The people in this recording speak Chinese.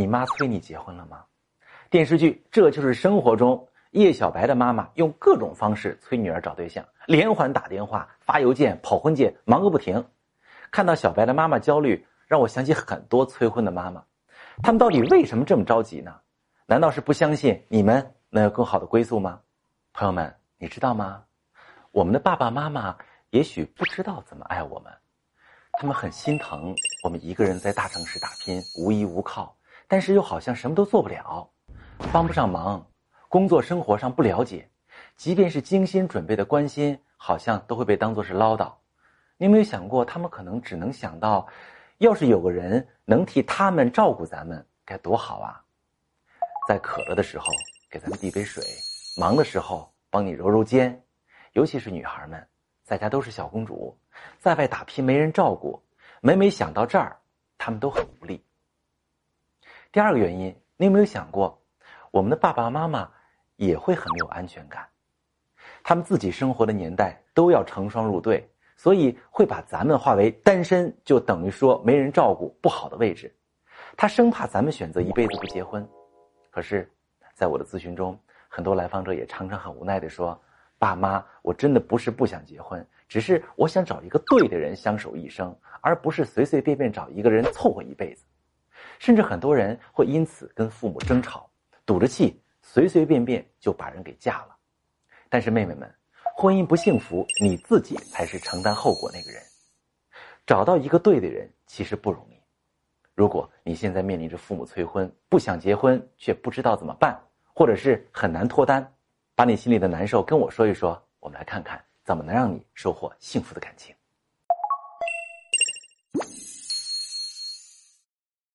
你妈催你结婚了吗？电视剧《这就是生活》中，叶小白的妈妈用各种方式催女儿找对象，连环打电话、发邮件、跑婚介，忙个不停。看到小白的妈妈焦虑，让我想起很多催婚的妈妈，她们到底为什么这么着急呢？难道是不相信你们能有更好的归宿吗？朋友们，你知道吗？我们的爸爸妈妈也许不知道怎么爱我们，他们很心疼我们一个人在大城市打拼，无依无靠，但是又好像什么都做不了，帮不上忙，工作生活上不了解，即便是精心准备的关心，好像都会被当作是唠叨。你有没有想过，他们可能只能想到，要是有个人能替他们照顾咱们，该多好啊！在渴了的时候给咱们递杯水，忙的时候帮你揉揉肩，尤其是女孩们，在家都是小公主，在外打拼没人照顾，每想到这儿，她们都很无力。第二个原因，你有没有想过，我们的爸爸妈妈也会很没有安全感？他们自己生活的年代都要成双入对，所以会把咱们划为单身就等于说没人照顾不好的位置，他生怕咱们选择一辈子不结婚。可是在我的咨询中，很多来访者也常常很无奈地说，爸妈，我真的不是不想结婚，只是我想找一个对的人相守一生，而不是随随便便找一个人凑合一辈子。甚至很多人会因此跟父母争吵，赌着气随随便便就把人给嫁了。但是妹妹们，婚姻不幸福，你自己才是承担后果那个人。找到一个对的人其实不容易。如果你现在面临着父母催婚，不想结婚却不知道怎么办，或者是很难脱单，把你心里的难受跟我说一说，我们来看看怎么能让你收获幸福的感情。